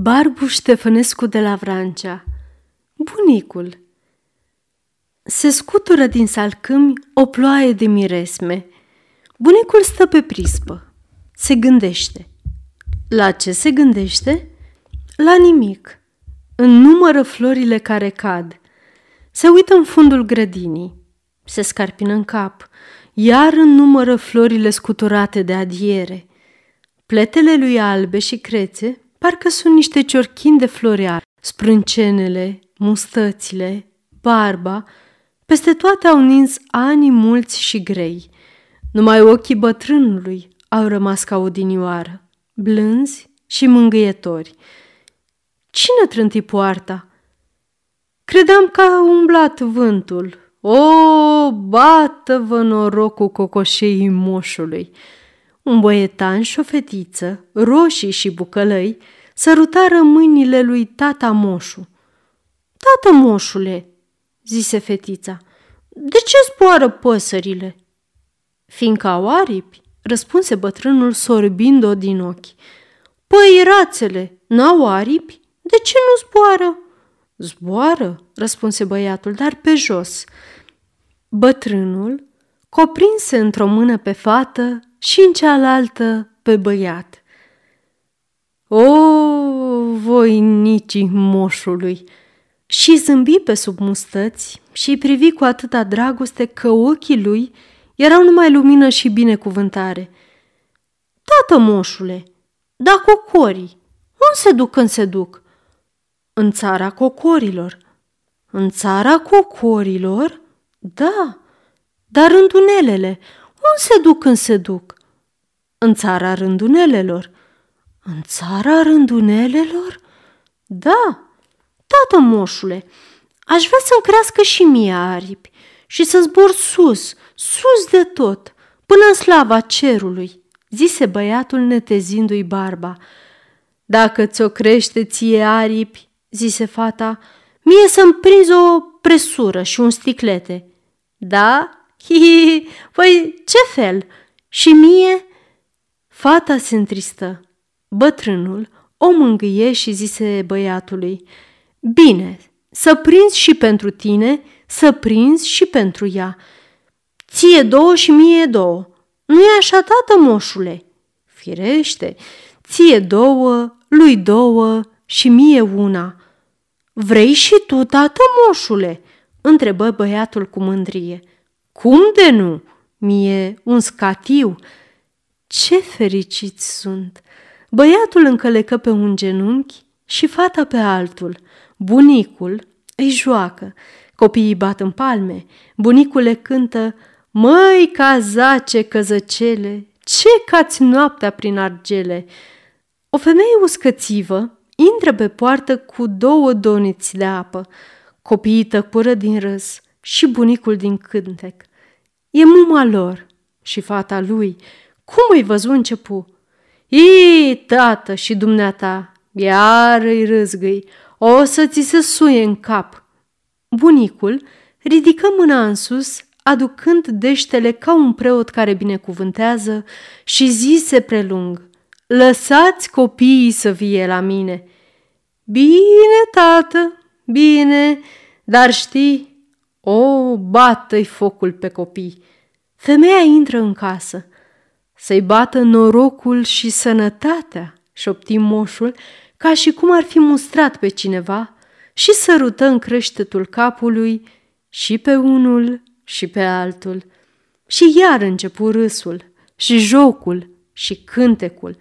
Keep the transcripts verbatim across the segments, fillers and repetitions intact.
Barbu Ștefănescu de la Vrancea. Bunicul. Se scutură din salcâmi o ploaie de miresme. Bunicul stă pe prispă. Se gândește. La ce se gândește? La nimic. Înnumără florile care cad. Se uită în fundul grădinii. Se scarpină în cap. Iar înnumără florile scuturate de adiere. Pletele lui albe și crețe parcă sunt niște ciorchini de floreal. Sprâncenele, mustățile, barba, peste toate au nins ani mulți și grei. Numai ochii bătrânului au rămas ca odinioară, blânzi și mângâietori. Cine trânti poarta? Credeam că a umblat vântul. O, bată-vă norocul cocoșeii moșului! Un băietan și o fetiță, roșii și bucălăi, sărutară mâinile lui tata moșu. Tată moșule, zise fetița, de ce zboară păsările? Fiindcă au aripi, răspunse bătrânul sorbind-o din ochi. Păi, rațele, n-au aripi? De ce nu zboară? Zboară, răspunse băiatul, dar pe jos. Bătrânul coprinse într-o mână pe fată și în cealaltă pe băiat. O, voinicii moșului! Și zâmbi pe sub mustăți și privi cu atâta dragoste că ochii lui erau numai lumină și binecuvântare. Tată moșule, da cocorii, unde se duc când se duc? În țara cocorilor. În țara cocorilor? Da, dar rândunelele, unde se duc când se duc? În țara rândunelelor. În țara rândunelelor? Da, tată moșule, aș vrea să-mi crească și mie aripi și să zbor sus, sus de tot, până în slava cerului, zise băiatul netezindu-i barba. Dacă ți-o crește ție aripi, zise fata, mie să-mi prinzi o presură și un sticlete. Da? Hihi, păi ce fel? Și mie? Fata se întristă. Bătrânul o mângâie și zise băiatului, bine, să prinzi și pentru tine, să prinzi și pentru ea. Ție două și mie două. Nu-i așa, tată moșule? Firește, ție două, lui două și mie una. Vrei și tu, tată moșule? Întrebă băiatul cu mândrie. Cum de nu? Mie un scatiu. Ce fericiți sunt! Băiatul încălecă pe un genunchi și fata pe altul. Bunicul îi joacă. Copiii bat în palme. Bunicul le cântă, măi cazace căzăcele, ce cați noaptea prin argele! O femeie uscățivă intră pe poartă cu două doniți de apă. Copiii tăcură din râs și bunicul din cântec. E muma lor și fata lui. Cum îi văzu începu? Ii, tată și dumneata, iar îi râzgâi, o să ți se suie în cap. Bunicul ridică mâna în sus, aducând deștele ca un preot care binecuvântează și zise prelung, lăsați copiii să vie la mine. Bine, tată, bine, dar știi, o, bată-i focul pe copii. Femeia intră în casă. Să-i bată norocul și sănătatea, șopti moșul, ca și cum ar fi mustrat pe cineva, și sărută în creștetul capului și pe unul și pe altul. Și iar începu râsul și jocul și cântecul.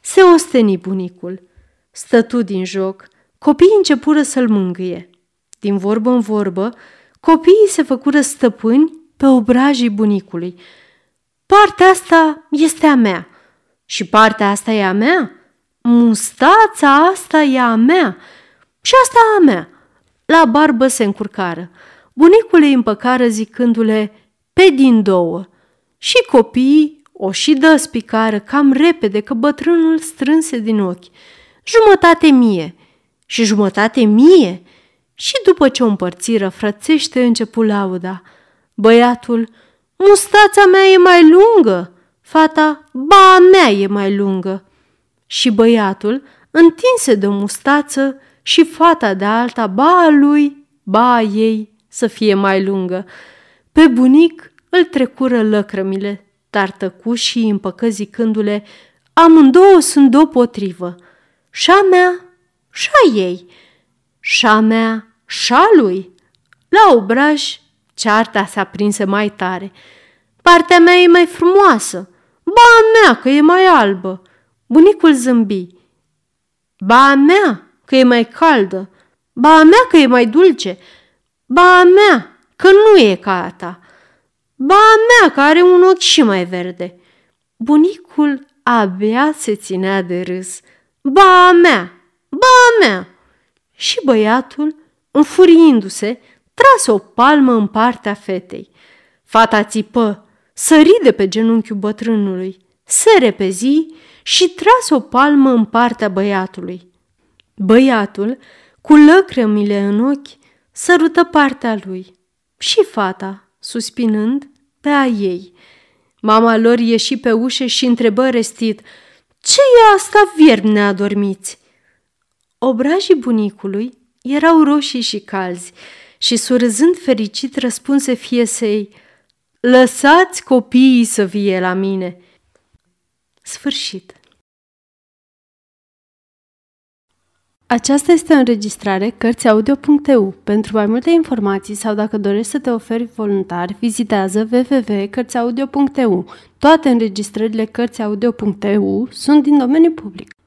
Se osteni bunicul. Stătu din joc, copiii începură să-l mângâie. Din vorbă în vorbă, copiii se făcură stăpâni pe obrajii bunicului. Partea asta este a mea. Și partea asta e a mea. Mustața asta e a mea. Și asta a mea. La barbă se încurcară. Bunicul îi împăcară zicându-le pe din două. Și copiii o și dăspicară cam repede că bătrânul strânse din ochi. Jumătate mie. Și jumătate mie. Și după ce o împărțiră frățește începu lauda. Băiatul, mustața mea e mai lungă, fata, ba, a mea e mai lungă. Și băiatul întinse de o mustață și fata de alta, ba a lui, ba a ei, să fie mai lungă. Pe bunic îl trecură lăcrămile, dar tăcu și îi împăcă zicându-le: amândouă sunt deopotrivă, și-a mea, și-a ei, și-a mea, și-a lui. La obraj, cearta s-a prinse mai tare. Partea mea e mai frumoasă, ba a mea că e mai albă. Bunicul zâmbi. Ba a mea că e mai caldă, ba a mea că e mai dulce, ba a mea că nu e ca a ta, ba a mea că are un ochi și mai verde. Bunicul abia se ținea de râs. Ba a mea, ba a mea! Și băiatul, înfuriindu-se, trase o palmă în partea fetei. Fata țipă, sări de pe genunchiul bătrânului, se repezi și trase o palmă în partea băiatului. Băiatul, cu lăcrămile în ochi, sărută partea lui și fata, suspinând, pe a ei. Mama lor ieși pe ușă și întrebă restit: ce e asta, vierbi neadormiți? Obrajii bunicului erau roșii și calzi și, surâzând fericit, răspunse fiesei: lăsați copiii să vie la mine. Sfârșit. Aceasta este o înregistrare Cărțiaudio punct e u. Pentru mai multe informații sau dacă dorești să te oferi voluntar, vizitează w w w punct cărțiaudio punct e u. Toate înregistrările Cărțiaudio punct e u sunt din domeniu public.